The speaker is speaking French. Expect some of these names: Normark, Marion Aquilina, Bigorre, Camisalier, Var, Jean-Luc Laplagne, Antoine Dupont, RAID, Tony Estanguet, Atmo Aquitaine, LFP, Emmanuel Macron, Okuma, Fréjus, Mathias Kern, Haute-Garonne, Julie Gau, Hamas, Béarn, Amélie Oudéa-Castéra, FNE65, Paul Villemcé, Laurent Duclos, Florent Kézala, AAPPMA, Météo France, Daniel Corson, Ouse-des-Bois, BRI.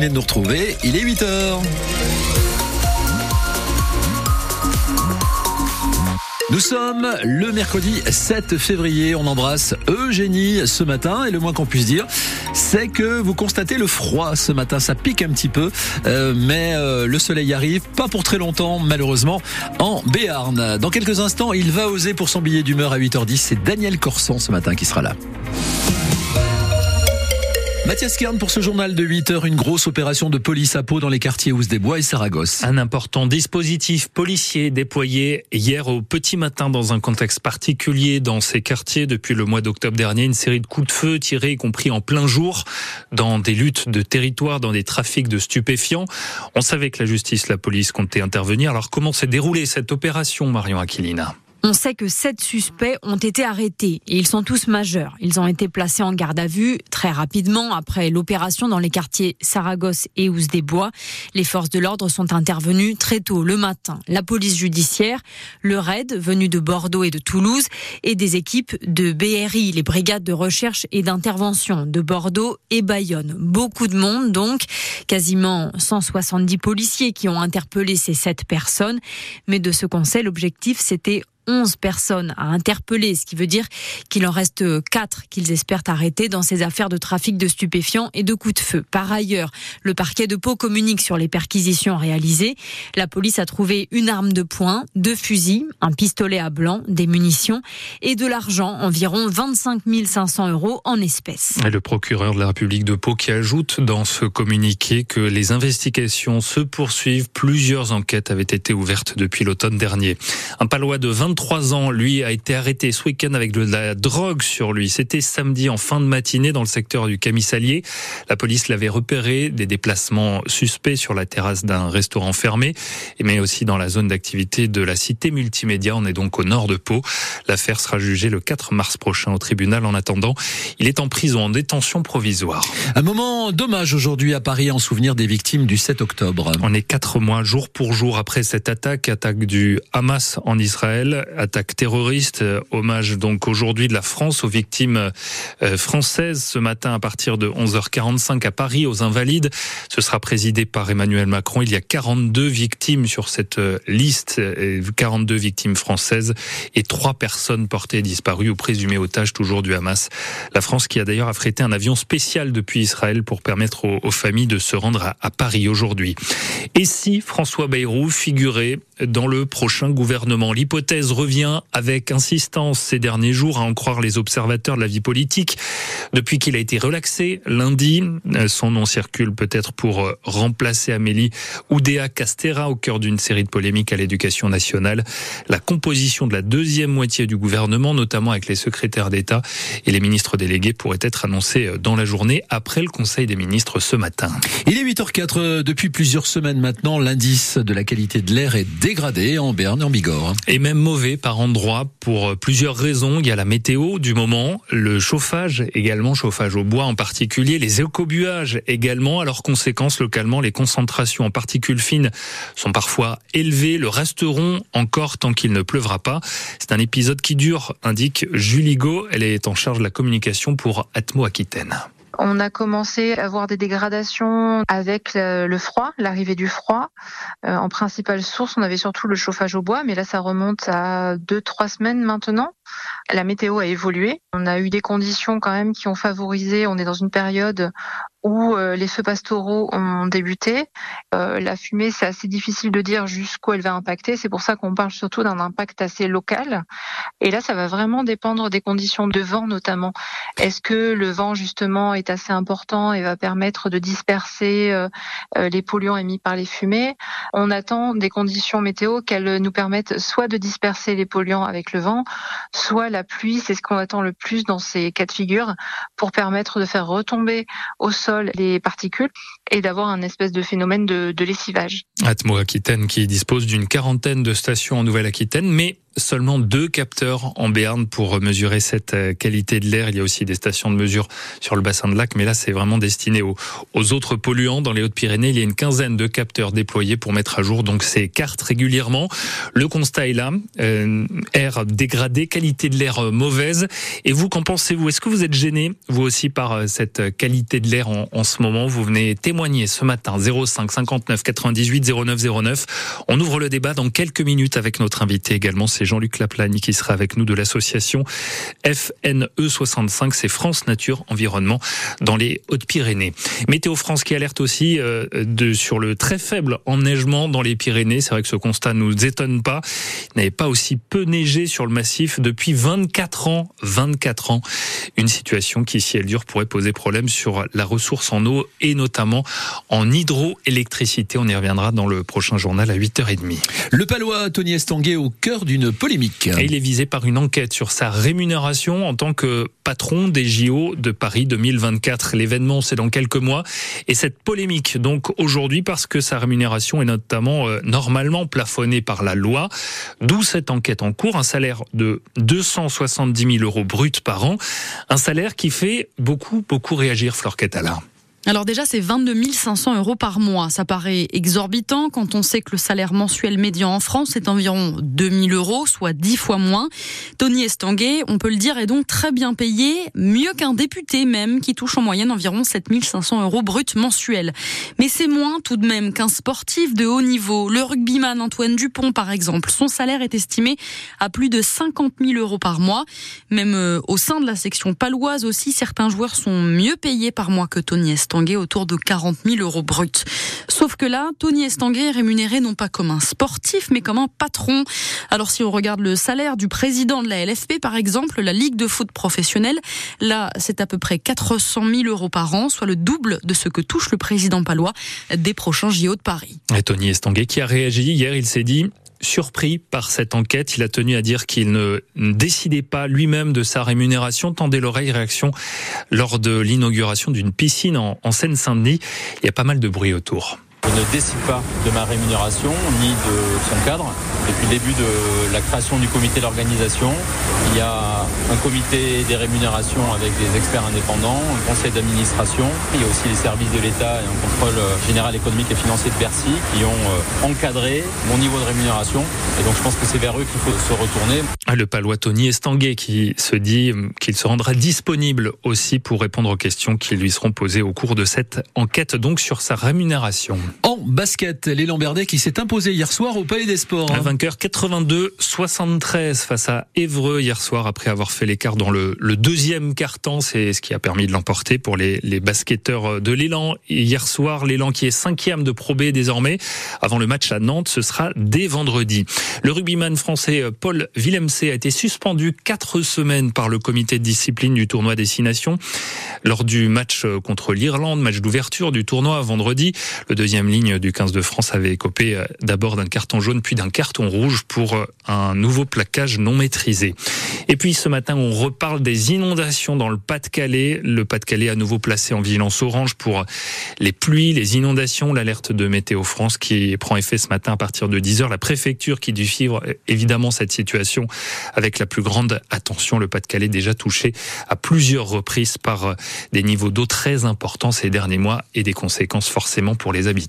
venez nous retrouver, il est 8h. Nous sommes le mercredi 7 février, on embrasse Eugénie ce matin et le moins qu'on puisse dire, c'est que vous constatez le froid ce matin, ça pique un petit peu, mais le soleil arrive, pas pour très longtemps malheureusement, en Béarn. Dans quelques instants, il va oser pour son billet d'humeur à 8h10, c'est Daniel Corson ce matin qui sera là. Mathias Kern pour ce journal de 8h, une grosse opération de police à Pau dans les quartiers Ouse-des-Bois et Saragosse. Un important dispositif policier déployé hier au petit matin dans un contexte particulier dans ces quartiers. Depuis le mois d'octobre dernier, une série de coups de feu tirés, y compris en plein jour, dans des luttes de territoire, dans des trafics de stupéfiants. On savait que la justice, la police comptait intervenir. Alors comment s'est déroulée cette opération, Marion Aquilina ? On sait que 7 suspects ont été arrêtés et ils sont tous majeurs. Ils ont été placés en garde à vue très rapidement après l'opération dans les quartiers Saragosse et Ouse-des-Bois. Les forces de l'ordre sont intervenues très tôt le matin. La police judiciaire, le RAID venu de Bordeaux et de Toulouse et des équipes de BRI, les brigades de recherche et d'intervention de Bordeaux et Bayonne. Beaucoup de monde donc, quasiment 170 policiers qui ont interpellé ces 7 personnes. Mais de ce qu'on sait, l'objectif c'était 11 personnes à interpeller, ce qui veut dire qu'il en reste 4 qu'ils espèrent arrêter dans ces affaires de trafic de stupéfiants et de coups de feu. Par ailleurs, le parquet de Pau communique sur les perquisitions réalisées. La police a trouvé une arme de poing, 2 fusils, un pistolet à blanc, des munitions et de l'argent, environ 25 500 euros en espèces. Et le procureur de la République de Pau qui ajoute dans ce communiqué que les investigations se poursuivent. Plusieurs enquêtes avaient été ouvertes depuis l'automne dernier. Un Palois de 23 ans, lui, a été arrêté ce week-end avec de la drogue sur lui. C'était samedi en fin de matinée dans le secteur du Camisalier. La police l'avait repéré, des déplacements suspects sur la terrasse d'un restaurant fermé, mais aussi dans la zone d'activité de la cité multimédia. On est donc au nord de Pau. L'affaire sera jugée le 4 mars prochain au tribunal. En attendant, il est en prison, en détention provisoire. Un moment dommage aujourd'hui à Paris en souvenir des victimes du 7 octobre. On est 4 mois, jour pour jour, après cette attaque du Hamas en Israël. Attaque terroriste, hommage donc aujourd'hui de la France aux victimes françaises ce matin à partir de 11h45 à Paris aux Invalides. Ce sera présidé par Emmanuel Macron. Il y a 42 victimes sur cette liste, 42 victimes françaises et 3 personnes portées disparues ou présumées otages toujours du Hamas. La France qui a d'ailleurs affrété un avion spécial depuis Israël pour permettre aux familles de se rendre à Paris aujourd'hui. Et si François Bayrou figurait dans le prochain gouvernement? L'hypothèse revient avec insistance ces derniers jours, à en croire les observateurs de la vie politique. Depuis qu'il a été relaxé lundi, son nom circule peut-être pour remplacer Amélie Oudéa-Castéra au cœur d'une série de polémiques à l'Éducation nationale. La composition de la deuxième moitié du gouvernement, notamment avec les secrétaires d'État et les ministres délégués, pourrait être annoncée dans la journée après le Conseil des ministres ce matin. Il est 8h04. Depuis plusieurs semaines maintenant, l'indice de la qualité de l'air est dégradé en Béarn et en Bigorre. Et même mauvais par endroits pour plusieurs raisons. Il y a la météo du moment, le chauffage également, chauffage au bois en particulier, les écobuages également. À leurs conséquences, localement, les concentrations en particules fines sont parfois élevées, le resteront encore tant qu'il ne pleuvra pas. C'est un épisode qui dure, indique Julie Gau. Elle est en charge de la communication pour Atmo Aquitaine. On a commencé à voir des dégradations avec le froid, l'arrivée du froid. En principale source, on avait surtout le chauffage au bois, mais là, ça remonte à 2-3 semaines maintenant. La météo a évolué. On a eu des conditions quand même qui ont favorisé. On est dans une période où les feux pastoraux ont débuté. La fumée, c'est assez difficile de dire jusqu'où elle va impacter. C'est pour ça qu'on parle surtout d'un impact assez local. Et là, ça va vraiment dépendre des conditions de vent notamment. Est-ce que le vent, justement, est assez important et va permettre de disperser les polluants émis par les fumées? On attend des conditions météo qu'elles nous permettent soit de disperser les polluants avec le vent, soit la pluie. C'est ce qu'on attend le plus dans ces cas de figure pour permettre de faire retomber au sol les particules et d'avoir un espèce de phénomène de lessivage. Atmo Aquitaine qui dispose d'une 40aine de stations en Nouvelle-Aquitaine, mais seulement 2 capteurs en Béarn pour mesurer cette qualité de l'air. Il y a aussi des stations de mesure sur le bassin de Lac, mais là c'est vraiment destiné aux autres polluants. Dans les Hautes-Pyrénées, il y a une quinzaine de capteurs déployés pour mettre à jour donc ces cartes régulièrement. Le constat est là, air dégradé, qualité de l'air mauvaise. Et vous, qu'en pensez-vous? Est-ce que vous êtes gêné, vous aussi, par cette qualité de l'air en ce moment? Vous venez témoigner ce matin, 05 59 98 09 09. On ouvre le débat dans quelques minutes avec notre invité également, c'est Jean-Luc Laplagne qui sera avec nous de l'association FNE65, c'est France Nature Environnement dans les Hautes-Pyrénées. Météo France qui alerte aussi sur le très faible enneigement dans les Pyrénées. C'est vrai que ce constat ne nous étonne pas. Il n'avait pas aussi peu neigé sur le massif depuis 24 ans. Une situation qui, si elle dure, pourrait poser problème sur la ressource en eau et notamment en hydroélectricité. On y reviendra dans le prochain journal à 8h30. Le Palois Tony Estanguet au cœur d'une polémique. Et il est visé par une enquête sur sa rémunération en tant que patron des JO de Paris 2024. L'événement, c'est dans quelques mois. Et cette polémique, donc aujourd'hui, parce que sa rémunération est notamment normalement plafonnée par la loi. D'où cette enquête en cours. Un salaire de 270 000 € brut par an. Un salaire qui fait beaucoup réagir, Florent Kézala. Alors déjà, c'est 22 500 € par mois. Ça paraît exorbitant quand on sait que le salaire mensuel médian en France est environ 2 000 €, soit 10 fois moins. Tony Estanguet, on peut le dire, est donc très bien payé, mieux qu'un député même, qui touche en moyenne environ 7 500 € brut mensuels. Mais c'est moins tout de même qu'un sportif de haut niveau. Le rugbyman Antoine Dupont, par exemple, son salaire est estimé à plus de 50 000 € par mois. Même au sein de la section paloise aussi, certains joueurs sont mieux payés par mois que Tony Estanguet, autour de 40 000 € bruts. Sauf que là, Tony Estanguet est rémunéré non pas comme un sportif, mais comme un patron. Alors si on regarde le salaire du président de la LFP, par exemple, la Ligue de foot professionnelle, là, c'est à peu près 400 000 € par an, soit le double de ce que touche le président palois des prochains JO de Paris. Et Tony Estanguet qui a réagi hier, il s'est dit surpris par cette enquête. Il a tenu à dire qu'il ne décidait pas lui-même de sa rémunération. Tendez l'oreille, réaction lors de l'inauguration d'une piscine en Seine-Saint-Denis. Il y a pas mal de bruit autour. Je ne décide pas de ma rémunération ni de son cadre. Depuis le début de la création du comité d'organisation, il y a un comité des rémunérations avec des experts indépendants, un conseil d'administration. Il y a aussi les services de l'État et un contrôle général économique et financier de Bercy qui ont encadré mon niveau de rémunération. Et donc je pense que c'est vers eux qu'il faut se retourner. Le Palois Tony Estanguet qui se dit qu'il se rendra disponible aussi pour répondre aux questions qui lui seront posées au cours de cette enquête, donc sur sa rémunération. En basket, l'élan Berdais qui s'est imposé hier soir au Palais des Sports. Un vainqueur 82-73 face à Évreux hier soir après avoir fait l'écart dans le deuxième quart-temps. C'est ce qui a permis de l'emporter pour les basketteurs de l'élan. Et hier soir, l'élan qui est 5e de Pro B désormais. Avant le match à Nantes, ce sera dès vendredi. Le rugbyman français Paul Villemcé a été suspendu 4 semaines par le comité de discipline du tournoi Destination. Lors du match contre l'Irlande, match d'ouverture du tournoi vendredi, le deuxième ligne du 15 de France avait écopé d'abord d'un carton jaune puis d'un carton rouge pour un nouveau plaquage non maîtrisé. Et puis ce matin, on reparle des inondations dans le Pas-de-Calais. Le Pas-de-Calais à nouveau placé en vigilance orange pour les pluies, les inondations. L'alerte de Météo France qui prend effet ce matin à partir de 10h. La préfecture qui dut suivre évidemment cette situation avec la plus grande attention. Le Pas-de-Calais déjà touché à plusieurs reprises par des niveaux d'eau très importants ces derniers mois et des conséquences forcément pour les habitants.